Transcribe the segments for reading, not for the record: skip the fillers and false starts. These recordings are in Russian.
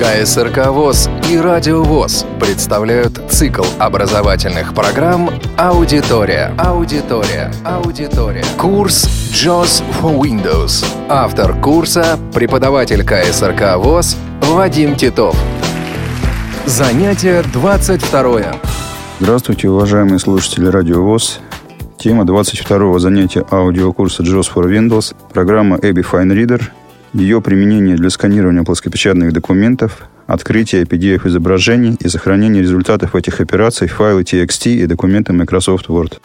КСРК ВОС и Радио ВОЗ представляют цикл образовательных программ «Аудитория». Курс JAWS for Windows. Автор курса – преподаватель КСРК ВОС Вадим Титов. Занятие 22. Здравствуйте, уважаемые слушатели Радио ВОЗ. Тема 22-го занятия аудиокурса JAWS for Windows, программа ABBYY FineReader, ее применение для сканирования плоскопечатных документов, открытия PDF-изображений и сохранения результатов этих операций в файлы TXT и документы Microsoft Word.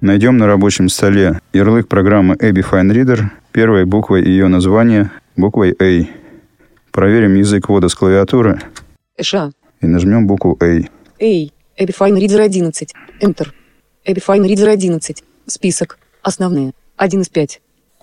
Найдем на рабочем столе ярлык программы ABBYY FineReader, первой буквой ее названия, буквой A. Проверим язык ввода с клавиатуры и нажмем букву A. ABBYY FineReader 11. Enter. ABBYY FineReader 11. Список. Основные. 1 из 5.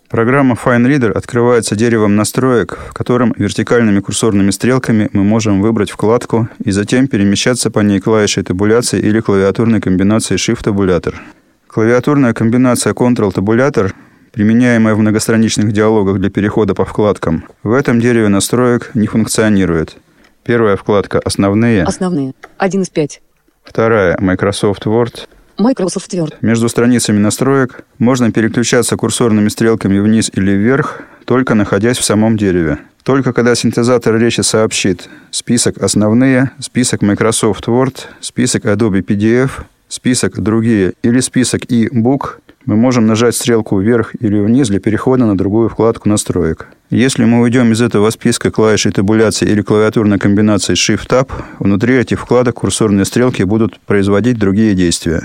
Программа FineReader открывается деревом настроек, в котором вертикальными курсорными стрелками мы можем выбрать вкладку и затем перемещаться по ней клавишей табуляции или клавиатурной комбинацией Shift-табулятор. Клавиатурная комбинация Ctrl-табулятор, применяемая в многостраничных диалогах для перехода по вкладкам, в этом дереве настроек не функционирует. Первая вкладка «Основные». Основные. 1 из 5. Вторая «Microsoft Word». Microsoft Word. Между страницами настроек можно переключаться курсорными стрелками вниз или вверх, только находясь в самом дереве. Только когда синтезатор речи сообщит список «Основные», список Microsoft Word, список Adobe PDF, список «Другие» или список eBook, мы можем нажать стрелку вверх или вниз для перехода на другую вкладку настроек. Если мы уйдем из этого списка клавишей табуляции или клавиатурной комбинации Shift-Tab, внутри этих вкладок курсорные стрелки будут производить другие действия.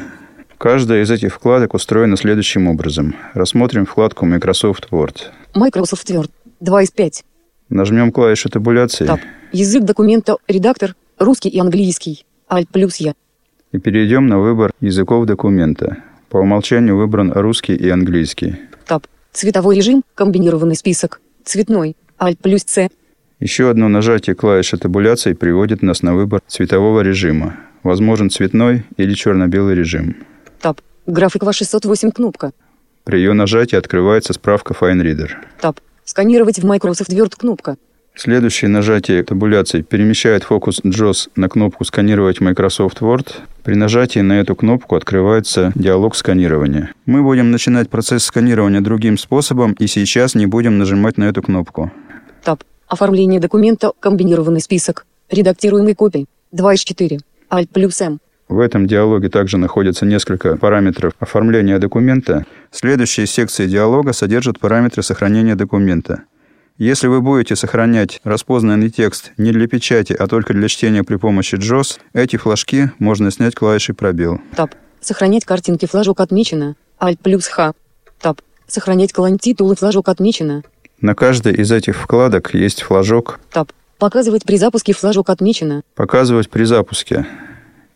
Каждая из этих вкладок устроена следующим образом. Рассмотрим вкладку Microsoft Word. Microsoft Word. 2 из 5. Нажмем клавишу табуляции. Tab. Язык документа. Редактор. Русский и английский. Alt плюс Я. И перейдем на выбор языков документа. По умолчанию выбран русский и английский. Tab. Цветовой режим. Комбинированный список. Цветной. Alt плюс С. Еще одно нажатие клавиши табуляции приводит нас на выбор цветового режима. Возможен цветной или черно-белый режим. Tab. График ВОС-608 кнопка. При ее нажатии открывается справка FineReader. Tab. Сканировать в Microsoft Word кнопка. Следующее нажатие табуляции перемещает фокус JAWS на кнопку «Сканировать Microsoft Word». При нажатии на эту кнопку открывается диалог сканирования. Мы будем начинать процесс сканирования другим способом и сейчас не будем нажимать на эту кнопку. Tab. Оформление документа. Комбинированный список. Редактируемые копии. 2 из 4. Alt плюс М. В этом диалоге также находится несколько параметров оформления документа. Следующие секции диалога содержат параметры сохранения документа. Если вы будете сохранять распознанный текст не для печати, а только для чтения при помощи JAWS, эти флажки можно снять клавишей «Пробел». Tab. Сохранять картинки. Флажок отмечено. Alt плюс Х. Tab. Сохранять колонки титулы. Флажок отмечено. На каждой из этих вкладок есть флажок. Tab. Показывать при запуске. Флажок отмечено. Показывать при запуске.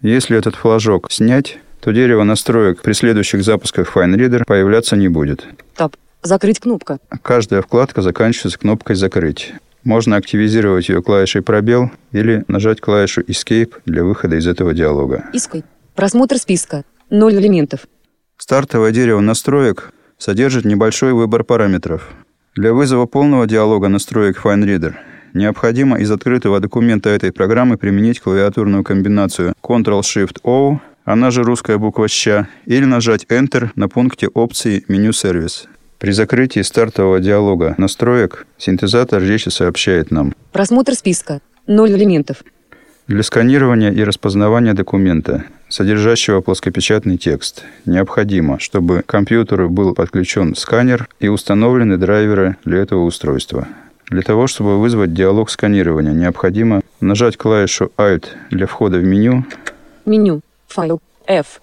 Если этот флажок снять, то дерево настроек при следующих запусках FineReader появляться не будет. Tab. Закрыть кнопка. Каждая вкладка заканчивается кнопкой «Закрыть». Можно активизировать ее клавишей «Пробел» или нажать клавишу «Escape» для выхода из этого диалога. Escape. Просмотр списка. 0 элементов. Стартовое дерево настроек содержит небольшой выбор параметров. Для вызова полного диалога настроек FineReader необходимо из открытого документа этой программы применить клавиатурную комбинацию Ctrl-Shift-O, она же русская буква «Щ», или нажать Enter на пункте опции «Меню сервис». При закрытии стартового диалога настроек синтезатор речи сообщает нам: просмотр списка. 0 элементов. Для сканирования и распознавания документа, содержащего плоскопечатный текст, необходимо, чтобы к компьютеру был подключен сканер и установлены драйверы для этого устройства. Для того, чтобы вызвать диалог сканирования, необходимо нажать клавишу Alt для входа в меню. Меню. Файл. F.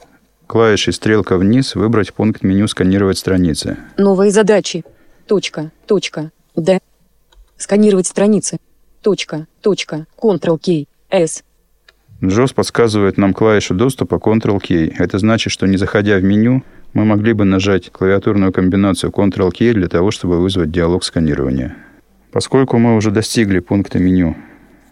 Клавишей стрелка вниз выбрать пункт меню «Сканировать страницы». Новые задачи. .D. Сканировать страницы. Ctrl-K. S. JAWS подсказывает нам клавишу доступа Ctrl-K. Это значит, что не заходя в меню, мы могли бы нажать клавиатурную комбинацию Ctrl-K для того, чтобы вызвать диалог сканирования. Поскольку мы уже достигли пункта меню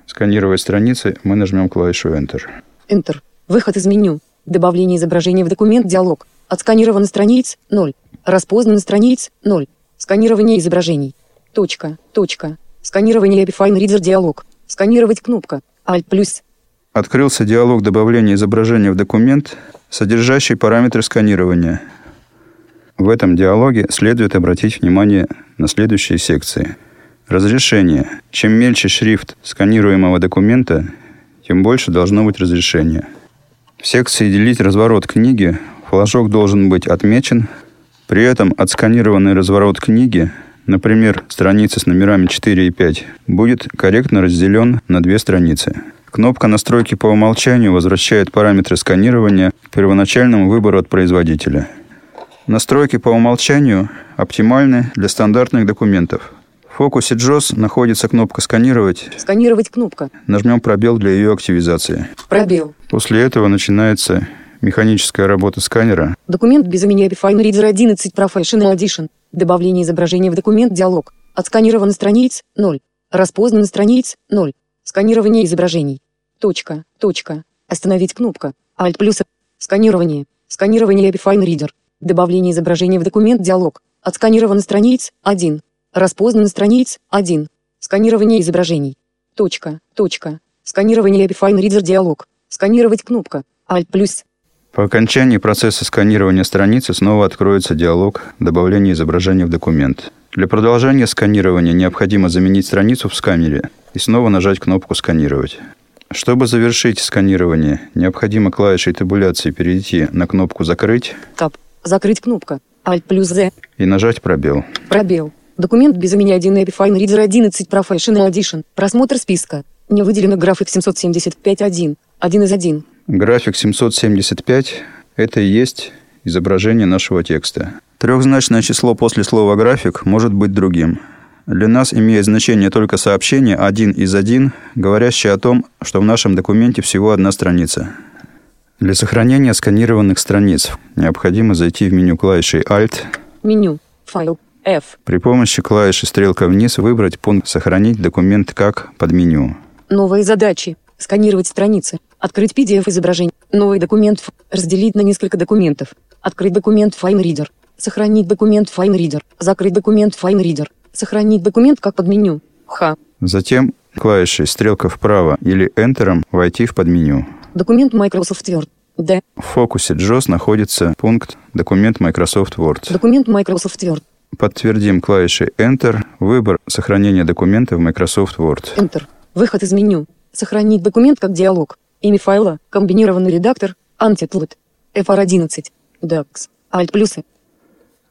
«Сканировать страницы», мы нажмем клавишу Enter. Enter. Выход из меню. Добавление изображения в документ диалог. Отсканировано страниц 0. Распознано страниц 0. Сканирование изображений. Сканирование ABBYY FineReader диалог. Сканировать кнопка. Alt+. Открылся диалог добавления изображения в документ, содержащий параметры сканирования. В этом диалоге следует обратить внимание на следующие секции. Разрешение. Чем мельче шрифт сканируемого документа, тем больше должно быть разрешение. В секции «Делить разворот книги» флажок должен быть отмечен. При этом отсканированный разворот книги, например, страницы с номерами 4 и 5, будет корректно разделен на две страницы. Кнопка настройки по умолчанию возвращает параметры сканирования к первоначальному выбору от производителя. Настройки по умолчанию оптимальны для стандартных документов. В фокусе JAWS находится кнопка «Сканировать». Сканировать кнопка. Нажмем пробел для ее активизации. Пробел. После этого начинается механическая работа сканера. Документ без имени ABBYY FineReader 11 Professional Edition. Добавление изображения в документ диалог. Отсканировано страниц 0. Распознано страниц 0. Сканирование изображений. Точка. Остановить кнопка. Alt+. Сканирование. Сканирование ABBYY FineReader. Добавление изображения в документ диалог. Отсканировано страниц 1. Распознано страниц 1. Сканирование изображений. Точка. Сканирование ABBYY FineReader диалог. Сканировать кнопка. Alt+. По окончании процесса сканирования страницы снова откроется диалог добавления изображения в документ. Для продолжения сканирования необходимо заменить страницу в сканере и снова нажать кнопку «Сканировать». Чтобы завершить сканирование, необходимо клавишей табуляции перейти на кнопку «Закрыть». Tab. Закрыть кнопка. Alt+Z. И нажать «Пробел». Пробел. Документ без имени 1 ABBYY FineReader 11 Professional Edition. Просмотр списка. Не выделено график 775.1. 1 из 1. График 775 – это и есть изображение нашего текста. Трехзначное число после слова «график» может быть другим. Для нас имеет значение только сообщение 1 из 1, говорящее о том, что в нашем документе всего одна страница. Для сохранения сканированных страниц необходимо зайти в меню клавишей «Alt», меню «Файл», «F». При помощи клавиши «Стрелка вниз» выбрать пункт «Сохранить документ как» под меню. Новые задачи. Сканировать страницы. Открыть PDF-изображение. Новый документ. Разделить на несколько документов. Открыть документ FineReader. Сохранить документ FineReader. Закрыть документ FineReader. Сохранить документ как подменю. Х. Затем клавишей стрелка вправо или Enter'ом войти в подменю. Документ Microsoft Word. Д. В фокусе JAWS находится пункт «Документ Microsoft Word». Документ Microsoft Word. Подтвердим клавишей Enter выбор сохранения документа в Microsoft Word. Enter. Выход из меню. Сохранить документ как диалог. Имя файла. Комбинированный редактор. Untitled. FR11. DAX. Alt+.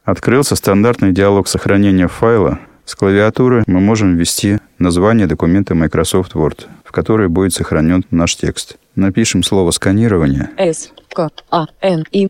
Открылся стандартный диалог сохранения файла. С клавиатуры мы можем ввести название документа Microsoft Word, в который будет сохранен наш текст. Напишем слово «сканирование». S-K-A-N-I-R-O-V-A-N-I-E.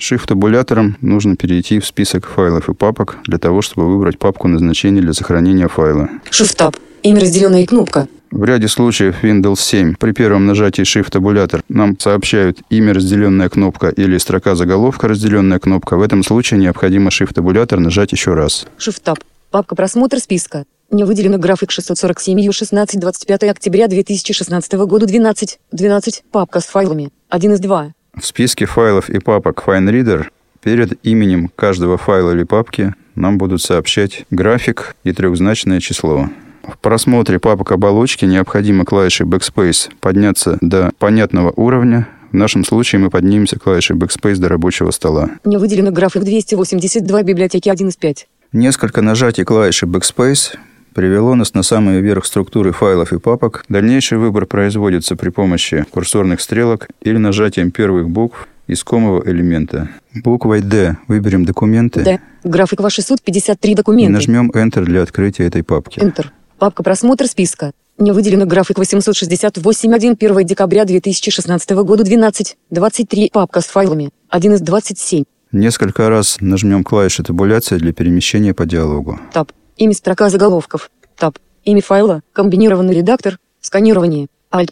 Shift-табулятором нужно перейти в список файлов и папок для того, чтобы выбрать папку назначения для сохранения файла. Shift-таб. Имя разделенная кнопка. В ряде случаев Windows 7 при первом нажатии Shift-табулятор нам сообщают имя разделенная кнопка или строка заголовка разделенная кнопка. В этом случае необходимо Shift-табулятор нажать еще раз. Shift-таб. Папка просмотр списка. Не выделено график 647U16 25 октября 2016 года 12:12. Папка с файлами. 1 из 2. В списке файлов и папок FineReader перед именем каждого файла или папки нам будут сообщать график и трехзначное число. В просмотре папок оболочки необходимо клавишей Backspace подняться до понятного уровня. В нашем случае мы поднимемся клавишей Backspace до рабочего стола. Не выделено график 282 библиотеки 1 из 5. Несколько нажатий клавиши Backspace привело нас на самый верх структуры файлов и папок. Дальнейший выбор производится при помощи курсорных стрелок или нажатием первых букв искомого элемента. Буквой «Д» выберем документы. «Д». График ваш 653 документа. И нажмем Enter для открытия этой папки. Enter. Папка «Просмотр списка». Не выделено график 868.1 1 декабря 2016 года 12:23. Папка с файлами. 1 из 27. Несколько раз нажмем клавишу табуляции для перемещения по диалогу. Таб. Имя строка заголовков. Таб. Имя файла. Комбинированный редактор. Сканирование. Alt+.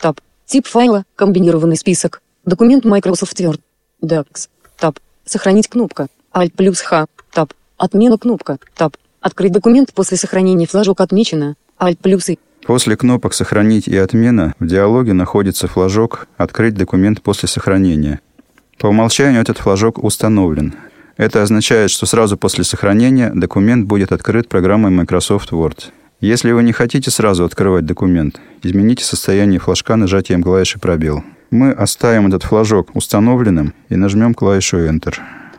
Таб. Тип файла. Комбинированный список. Документ Microsoft Word. DAX. Таб. Сохранить кнопка. Alt+H. Таб. Отмена кнопка. Таб. Открыть документ после сохранения флажок отмечено. Alt+. После кнопок «Сохранить» и «Отмена» в диалоге находится флажок «Открыть документ после сохранения». По умолчанию этот флажок установлен. Это означает, что сразу после сохранения документ будет открыт программой Microsoft Word. Если вы не хотите сразу открывать документ, измените состояние флажка нажатием клавиши «Пробел». Мы оставим этот флажок установленным и нажмем клавишу «Enter».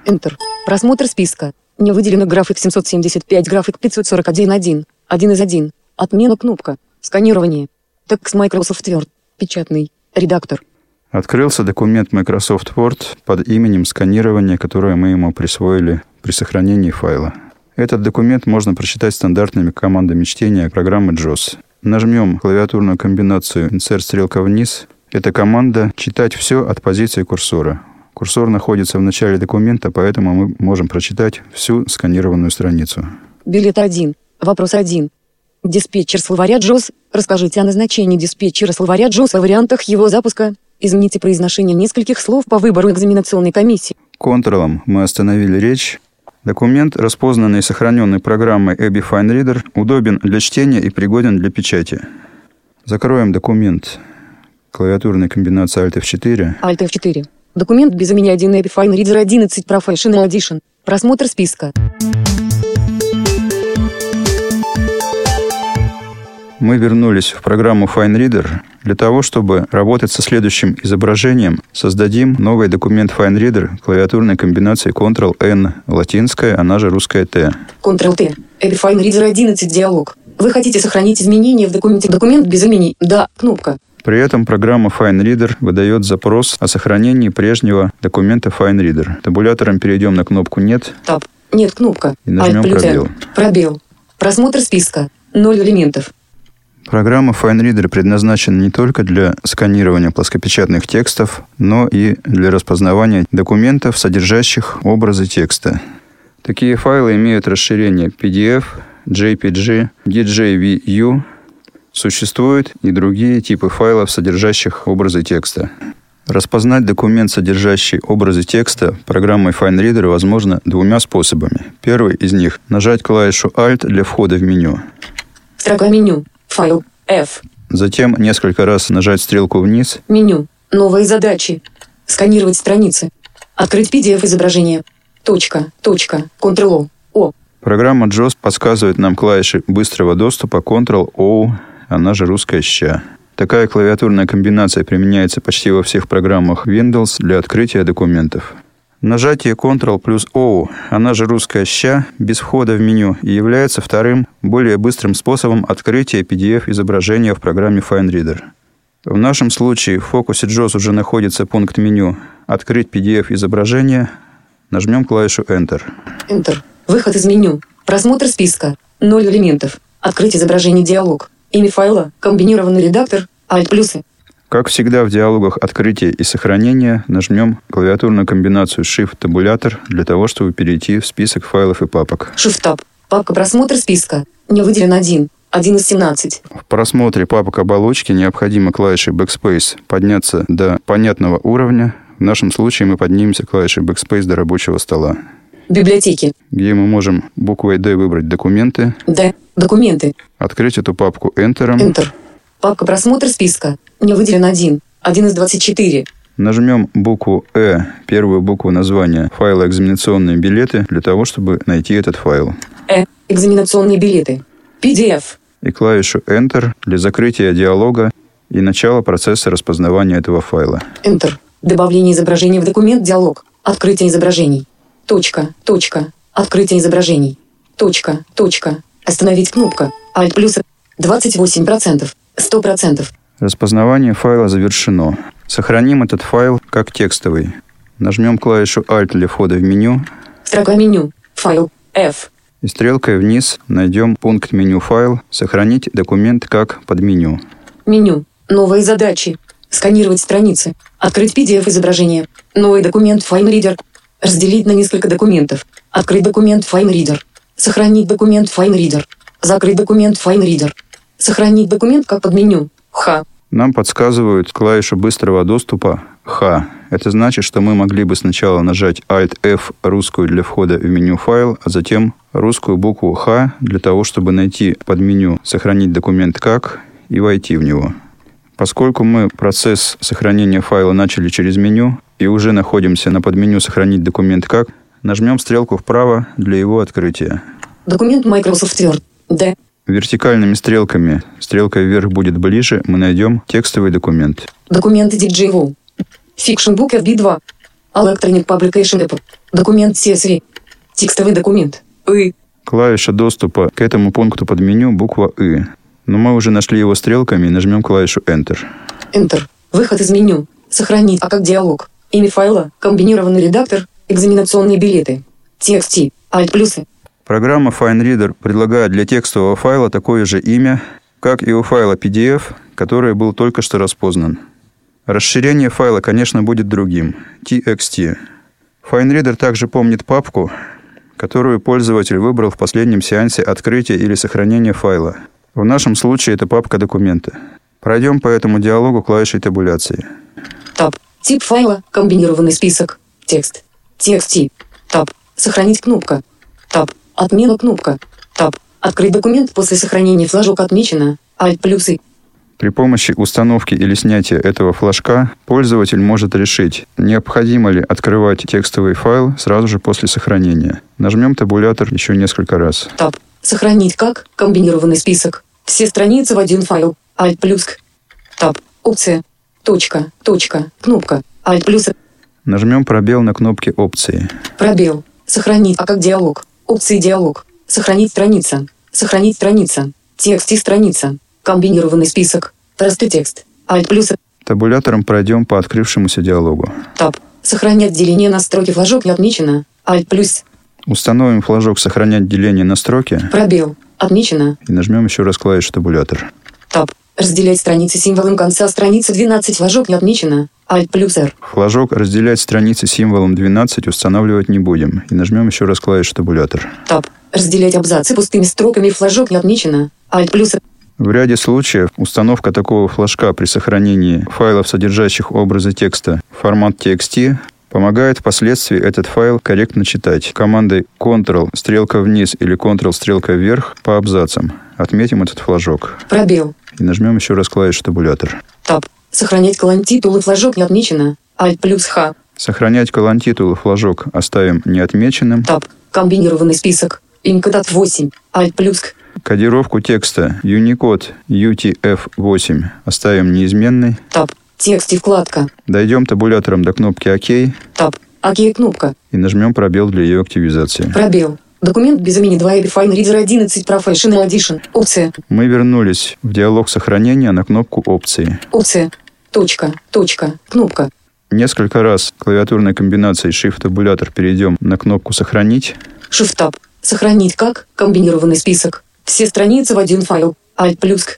«Enter». Просмотр списка. Не выделено график 775, график 541.1. 1 из 1. Отмена кнопка. Сканирование. Текст Microsoft Word. Печатный. Редактор. Открылся документ Microsoft Word под именем сканирования, которое мы ему присвоили при сохранении файла. Этот документ можно прочитать стандартными командами чтения программы JAWS. Нажмем клавиатурную комбинацию «Insert стрелка вниз». Эта команда «Читать все от позиции курсора». Курсор находится в начале документа, поэтому мы можем прочитать всю сканированную страницу. Билет 1. Вопрос 1. Диспетчер словаря JAWS. Расскажите о назначении диспетчера словаря JAWS, о вариантах его запуска. Измените произношение нескольких слов по выбору экзаменационной комиссии. Контролом мы остановили речь. Документ, распознанный и сохраненный программой ABBYY FineReader, удобен для чтения и пригоден для печати. Закроем документ. Клавиатурная комбинация Alt F4. Alt F4. Документ без имени 1 ABBYY FineReader 11 Professional Edition. Просмотр списка. Мы вернулись в программу FineReader. Для того, чтобы работать со следующим изображением, создадим новый документ FineReader клавиатурной комбинацией Ctrl-N, латинская, она же русская T. Ctrl-T. ABBYY FineReader 11 диалог. Вы хотите сохранить изменения в документе? Документ без имени. Да, кнопка. При этом программа FineReader выдает запрос о сохранении прежнего документа FineReader. Табулятором перейдем на кнопку «Нет». Таб. Нет, кнопка. И нажмем «Пробел». Пробел. Просмотр списка. 0 элементов. Программа FineReader предназначена не только для сканирования плоскопечатных текстов, но и для распознавания документов, содержащих образы текста. Такие файлы имеют расширение PDF, JPG, DJVU. Существуют и другие типы файлов, содержащих образы текста. Распознать документ, содержащий образы текста, программой FineReader возможно двумя способами. Первый из них – нажать клавишу Alt для входа в меню. Строка меню. Файл. F. Затем несколько раз нажать стрелку вниз. Меню. Новые задачи. Сканировать страницы. Открыть PDF-изображение. Точка. Точка. Ctrl O. Программа JAWS подсказывает нам клавиши быстрого доступа Ctrl O, она же русская ща. Такая клавиатурная комбинация применяется почти во всех программах Windows для открытия документов. Нажатие Ctrl плюс O, она же русская ща, без входа в меню и является вторым, более быстрым способом открытия PDF-изображения в программе FineReader. В нашем случае в фокусе JAWS уже находится пункт меню «Открыть PDF-изображение». Нажмем клавишу Enter. Enter. Выход из меню. Просмотр списка. 0 элементов. Открыть изображение диалог. Имя файла. Комбинированный редактор. Alt плюсы. Как всегда в диалогах «Открытие» и «Сохранение» нажмем клавиатурную комбинацию Shift-табулятор для того, чтобы перейти в список файлов и папок. Shift-таб. Папка «Просмотр списка». Не выделен 1. 1 из 17. В просмотре папок оболочки необходимо клавишей Backspace подняться до понятного уровня. В нашем случае мы поднимемся клавишей Backspace до рабочего стола. Библиотеки. Где мы можем буквой «Д» выбрать «Документы». «Д». «Документы». Открыть эту папку «Энтером». «Энтер». Папка «Просмотр списка». Не выделен 1. 1 из 24. Нажмем букву «Э», первую букву названия файла «Экзаменационные билеты» для того, чтобы найти этот файл. «Э». «Экзаменационные билеты». «PDF». И клавишу «Enter» для закрытия диалога и начала процесса распознавания этого файла. «Enter». Добавление изображения в документ «Диалог». Открытие изображений. Точка. Точка. Открытие изображений. Точка. Точка. Остановить кнопка. Alt плюс. 28%. 100%. Распознавание файла завершено. Сохраним этот файл как текстовый. Нажмем клавишу Alt для входа в меню. Строка меню. Файл. F. И стрелкой вниз найдем пункт меню файл. Сохранить документ как подменю. Меню. Новые задачи. Сканировать страницы. Открыть PDF-изображение. Новый документ FineReader. Разделить на несколько документов. Открыть документ FineReader. Сохранить документ FineReader. Закрыть документ FineReader. Сохранить документ как подменю. Х. Нам подсказывают клавишу быстрого доступа Х. Это значит, что мы могли бы сначала нажать Alt-F русскую для входа в меню файл, а затем русскую букву Х для того, чтобы найти подменю «Сохранить документ как» и войти в него. Поскольку мы процесс сохранения файла начали через меню и уже находимся на подменю «Сохранить документ как», Нажмем стрелку вправо для его открытия. Документ Microsoft Word. Да. Вертикальными стрелками, стрелка вверх будет ближе, мы найдем текстовый документ. Документы DJVU. FictionBook FB2. Electronic Publication App. Документ CSV. Текстовый документ. И. Клавиша доступа к этому пункту под меню буква И. Но мы уже нашли его стрелками, нажмем клавишу Enter. Enter. Выход из меню. Сохранить. А как диалог. Имя файла. Комбинированный редактор. Экзаменационные билеты. Текст T. Alt плюсы. Программа FineReader предлагает для текстового файла такое же имя, как и у файла PDF, который был только что распознан. Расширение файла, конечно, будет другим. TXT. FineReader также помнит папку, которую пользователь выбрал в последнем сеансе открытия или сохранения файла. В нашем случае это папка документа. Пройдем по этому диалогу клавишей табуляции. Таб. Тип файла. Комбинированный список. Текст. Текст тип. Таб. Сохранить кнопка. Таб. Отмена кнопка. Таб. Открыть документ после сохранения. Флажок отмечено. Alt плюсы. При помощи установки или снятия этого флажка пользователь может решить, необходимо ли открывать текстовый файл сразу же после сохранения. Нажмем табулятор еще несколько раз. Таб. Сохранить как комбинированный список. Все страницы в один файл. Alt плюс. Таб. Опция. Точка. Точка. Кнопка. Alt плюс. Нажмем пробел на кнопке опции. Пробел. Сохранить. А как диалог. Опции диалог. Сохранить страница. Сохранить страница. Текст и страница. Комбинированный список. Простой текст. Alt плюс. Табулятором пройдем по открывшемуся диалогу. Таб. Сохранять деление на строке. Флажок не отмечено. Alt плюс. Установим флажок «Сохранять деление на строке». Пробел. Отмечено. И нажмем еще раз клавишу табулятор. Таб. Разделять страницы символом конца страницы 12. Флажок не отмечено. Alt плюс R. Флажок «Разделять страницы символом 12» устанавливать не будем. И нажмем еще раз клавишу табулятор. Таб. Разделять абзацы пустыми строками. Флажок не отмечено. Alt плюс R. В ряде случаев установка такого флажка при сохранении файлов, содержащих образы текста, формат TXT, помогает впоследствии этот файл корректно читать командой Ctrl стрелка вниз или Ctrl стрелка вверх по абзацам. Отметим этот флажок. Пробел. И нажмем еще раз клавишу табулятор. Таб. Сохранять колонн титулы. Флажок не отмечено. Alt плюс Х. Сохранять колонн титулы. Флажок оставим неотмеченным. Таб. Комбинированный список. Unicode 8. Alt плюс К. Кодировку текста Unicode UTF8 оставим неизменной. Таб. Текст и вкладка. Дойдем табулятором до кнопки ОК. Таб. ОК кнопка. И нажмем пробел для ее активизации. Пробел. Документ без имени 2 ABBYY FineReader 11 Professional Edition. Опция. Мы вернулись в диалог сохранения на кнопку опции. Опция. Точка. Точка. Кнопка. Несколько раз клавиатурной комбинацией Shift-табулятор перейдем на кнопку «Сохранить». Shift-таб. Сохранить как комбинированный список. Все страницы в один файл. Alt плюс К.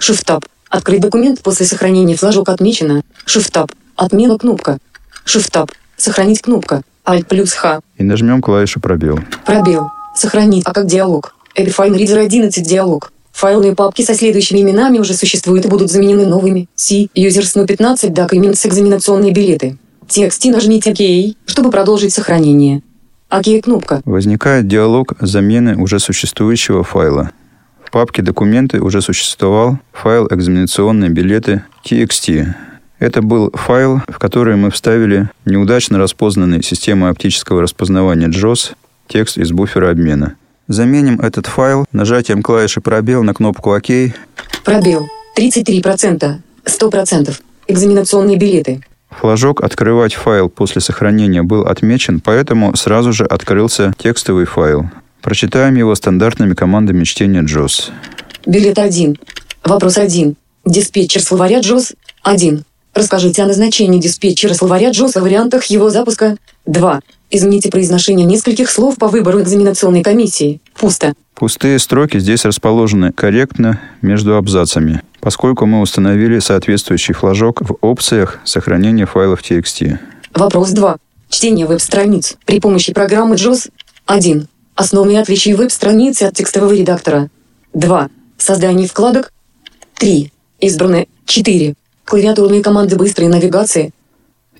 Shift-таб. Открыть документ после сохранения. Флажок отмечено. Shift-таб. Отмена кнопка. Shift-таб. Сохранить кнопка. Alt плюс Х. И нажмем клавишу пробел. Пробел. Сохранить. А как диалог. ABBYY FineReader 11 диалог. Файловые папки со следующими именами уже существуют и будут заменены новыми. C. Users No 15 Documents экзаменационные билеты. Текст и нажмите ОК, чтобы продолжить сохранение. ОК кнопка. Возникает диалог замены уже существующего файла. В папке «Документы» уже существовал файл «Экзаменационные билеты» TXT. Это был файл, в который мы вставили неудачно распознанный системой оптического распознавания JAWS текст из буфера обмена. Заменим этот файл нажатием клавиши «Пробел» на кнопку «ОК». Пробел. 33%. 100%. Экзаменационные билеты. Флажок «Открывать файл» после сохранения был отмечен, поэтому сразу же открылся текстовый файл. Прочитаем его стандартными командами чтения JAWS. Билет 1. Вопрос 1. Диспетчер словаря JAWS 1. Расскажите о назначении диспетчера словаря JAWS, о вариантах его запуска 2. Измените произношение нескольких слов по выбору экзаменационной комиссии. Пусто. Пустые строки здесь расположены корректно между абзацами, поскольку мы установили соответствующий флажок в опциях сохранения файлов TXT. Вопрос 2. Чтение веб-страниц при помощи программы JAWS 1. Основные отличия веб-страницы от текстового редактора. 2. Создание вкладок. 3. Избранные. 4. Клавиатурные команды быстрой навигации.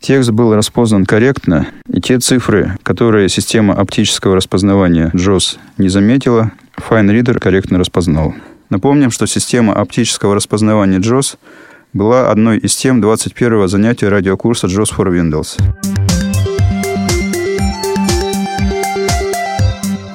Текст был распознан корректно, и те цифры, которые система оптического распознавания JAWS не заметила, FineReader корректно распознал. Напомним, что система оптического распознавания JAWS была одной из тем 21-го занятия радиокурса JAWS for Windows.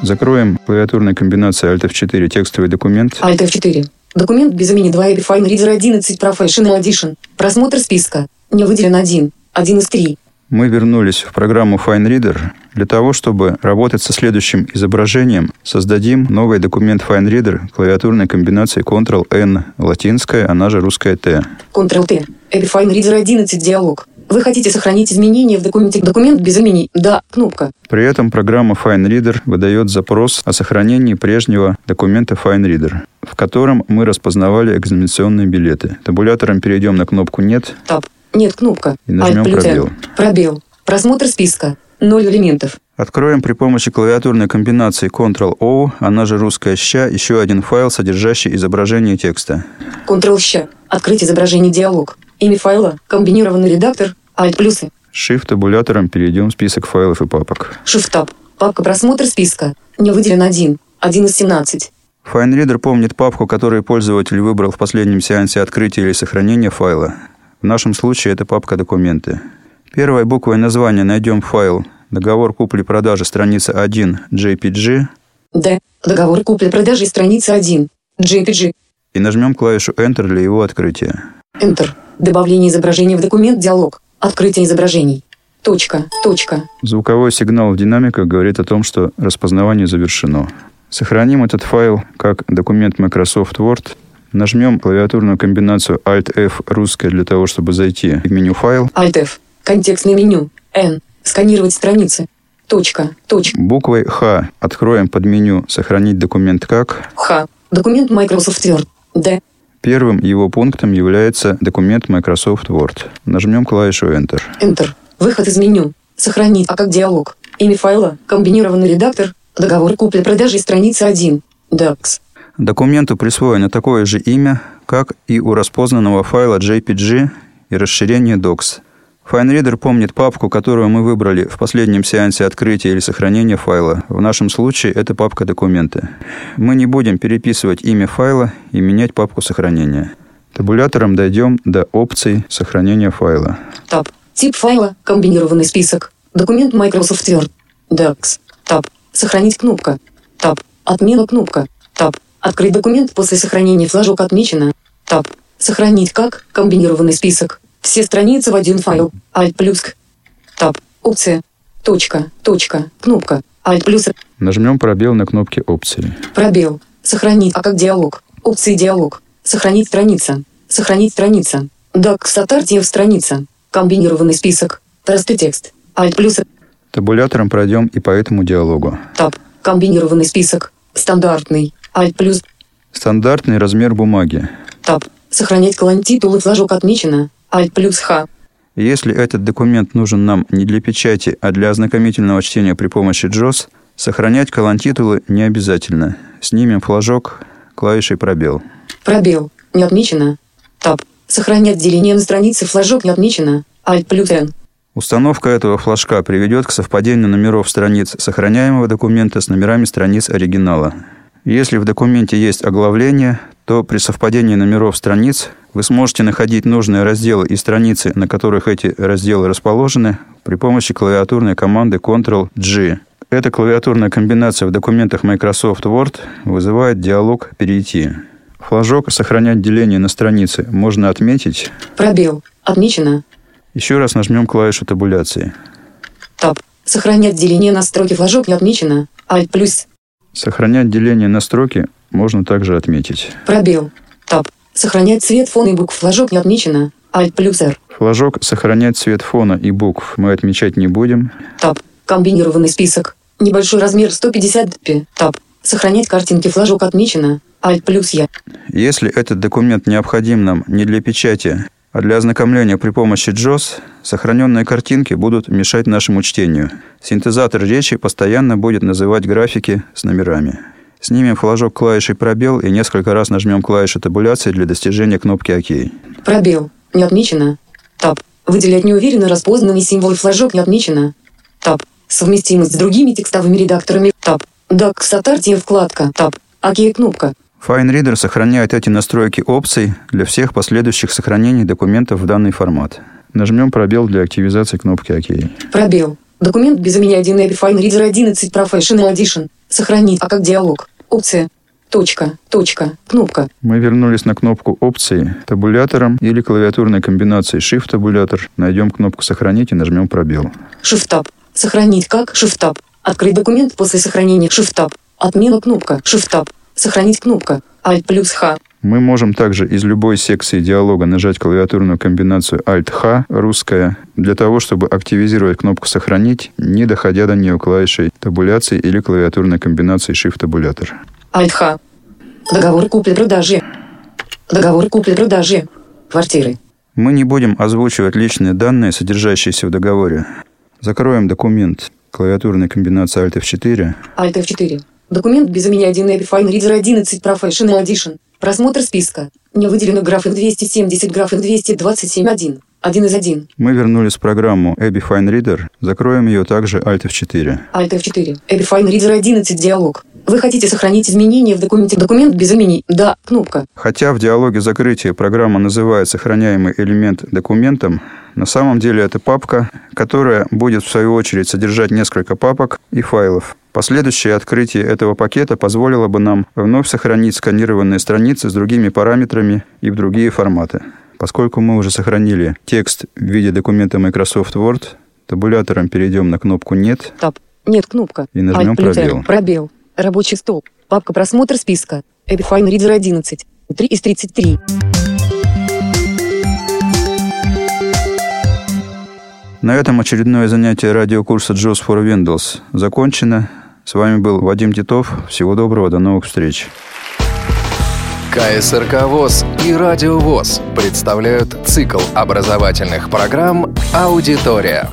Закроем клавиатурной комбинацией Alt F4 текстовый документ. Alt F4. Документ без имени 2 ABBYY FineReader 11 Professional Edition. Просмотр списка. Не выделен 1. 1 из 3. Мы вернулись в программу FineReader. Для того, чтобы работать со следующим изображением, создадим новый документ FineReader клавиатурной комбинацией Ctrl-N, латинская, она же русская Т. Ctrl-T. ABBYY FineReader 11 диалог. Вы хотите сохранить изменения в документе. Документ без имени. Да, кнопка. При этом программа FineReader выдает запрос о сохранении прежнего документа FineReader, в котором мы распознавали экзаменационные билеты. Табулятором перейдем на кнопку «Нет». Таб. Нет, кнопка. И нажмем пробел. Пробел. Просмотр списка. 0 элементов. Откроем при помощи клавиатурной комбинации Ctrl-O, она же русская «ща», еще один файл, содержащий изображение текста. Ctrl-ща. Открыть изображение диалог. Имя файла. Комбинированный редактор. Alt+. Shift-табулятором перейдем в список файлов и папок. Shift-таб. Папка «Просмотр списка». Не выделен 1. 1 из 17. FineReader помнит папку, которую пользователь выбрал в последнем сеансе открытия или сохранения файла. В нашем случае это папка «Документы». Первой буквой названия найдем файл «Договор купли-продажи» страница 1 JPG. Да. Договор купли-продажи страница 1 JPG. И нажмем клавишу Enter для его открытия. Enter. Добавление изображения в документ диалог. Открытие изображений. Точка. Точка. Звуковой сигнал в динамиках говорит о том, что распознавание завершено. Сохраним этот файл как документ Microsoft Word. Нажмем клавиатурную комбинацию Alt-F русская для того, чтобы зайти в меню «Файл». Alt-F. Контекстное меню. N. Сканировать страницы. Точка. Точка. Буквой «Х» откроем подменю «Сохранить документ как». «Х». Документ Microsoft Word. «Д». Первым его пунктом является документ Microsoft Word. Нажмем клавишу Enter. Enter. Выход из меню. Сохранить. А как диалог. Имя файла. Комбинированный редактор. Договор купли-продажи страница 1. DAX. Документу присвоено такое же имя, как и у распознанного файла JPG и расширение DOCS. FineReader помнит папку, которую мы выбрали в последнем сеансе открытия или сохранения файла. В нашем случае это папка «Документы». Мы не будем переписывать имя файла и менять папку сохранения. Табулятором дойдем до опций сохранения файла. Таб. Тип файла. Комбинированный список. Документ Microsoft Word. DAX. Таб. Сохранить кнопка. Таб. Отмена кнопка. Таб. Открыть документ после сохранения флажок отмечено. Таб. Сохранить как комбинированный список. Все страницы в один файл. Alt плюс. Таб. Опция. Точка. Точка. Кнопка. Alt плюс. Нажмем пробел на кнопке опции. Пробел. Сохранить. А как диалог. Опции диалог. Сохранить страница. Сохранить страница. Дакс Атартьев страница. Комбинированный список. Простой текст. Alt плюс. Табулятором пройдем и по этому диалогу. Таб. Комбинированный список. Стандартный. Alt плюс. Стандартный размер бумаги. Таб. Сохранять колонн титул и флажок отмечено. Alt плюс Х. Если этот документ нужен нам не для печати, а для ознакомительного чтения при помощи JAWS, сохранять колонн титулы не обязательно. Снимем флажок клавишей пробел. Пробел. Не отмечено. Таб. Сохранять деление на странице флажок не отмечено. Alt плюс N. Установка этого флажка приведет к совпадению номеров страниц сохраняемого документа с номерами страниц оригинала. Если в документе есть оглавление, то при совпадении номеров страниц вы сможете находить нужные разделы и страницы, на которых эти разделы расположены, при помощи клавиатурной команды Ctrl-G. Эта клавиатурная комбинация в документах Microsoft Word вызывает диалог «Перейти». Флажок «Сохранять деление на странице» можно отметить. Пробел. Отмечено. Еще раз нажмем клавишу табуляции. Таб. Сохранять деление на строке флажок не отмечено. Alt плюс. Сохранять деление на строки можно также отметить. Пробел. Таб. Сохранять цвет фона и букв. Флажок не отмечено. Alt плюс R. Флажок «Сохранять цвет фона и букв» мы отмечать не будем. Таб. Комбинированный список. Небольшой размер 150 пи. Таб. Сохранять картинки. Флажок отмечено. Alt плюс E. Если этот документ необходим нам не для печати, а для ознакомления при помощи JAWS, сохраненные картинки будут мешать нашему чтению. Синтезатор речи постоянно будет называть графики с номерами. Снимем флажок клавишей «Пробел» и несколько раз нажмем клавишу табуляции для достижения кнопки «Ок». Пробел. Не отмечено. Таб. Выделять неуверенно распознанный символ и флажок не отмечено. Таб. Совместимость с другими текстовыми редакторами. Таб. DAX Атартьев вкладка. Таб. ОК кнопка. FineReader сохраняет эти настройки опций для всех последующих сохранений документов в данный формат. Нажмем пробел для активизации кнопки «Ок». Пробел. Документ без имени 1 ABBYY FineReader 11 Professional Edition. Сохранить. А как диалог? Опция. Кнопка. Мы вернулись на кнопку опции табулятором или клавиатурной комбинацией Shift-табулятор. Найдем кнопку «Сохранить» и нажмем пробел. Shift-таб. Сохранить как Shift-таб. Открыть документ после сохранения Shift-таб. Отмена кнопка Shift-таб. Сохранить кнопка Alt плюс H. Мы можем также из любой секции диалога нажать клавиатурную комбинацию Alt-H, русская, для того, чтобы активизировать кнопку «Сохранить», не доходя до нее клавишей табуляции или клавиатурной комбинации Shift-табулятор. Alt-Х. Договор купли-продажи. Договор купли-продажи. Квартиры. Мы не будем озвучивать личные данные, содержащиеся в договоре. Закроем документ. Клавиатурная комбинация Alt F4. Alt F4. Документ без имени 1 ABBYY FineReader 11 Professional Edition. Просмотр списка. Не выделено график 270, график 227.1. 1 из 1. Мы вернулись в программу ABBYY FineReader. Закроем ее также Alt F4. Alt F4. ABBYY FineReader 11 диалог. Вы хотите сохранить изменения в документе? Документ без имени. Да, кнопка. Хотя в диалоге закрытия программа называет сохраняемый элемент документом, на самом деле это папка, которая будет в свою очередь содержать несколько папок и файлов. Последующее открытие этого пакета позволило бы нам вновь сохранить сканированные страницы с другими параметрами и в другие форматы. Поскольку мы уже сохранили текст в виде документа Microsoft Word, табулятором перейдем на кнопку «Нет». Таб. Нет, кнопка. И нажмем пробел. Пробел. Рабочий стол. Папка «Просмотр списка». ABBYY FineReader 11. 3 из 33. На этом очередное занятие радиокурса JAWS for Windows закончено. С вами был Вадим Титов. Всего доброго. До новых встреч. КСРК ВОС и Радио ВОС представляют цикл образовательных программ «Аудитория».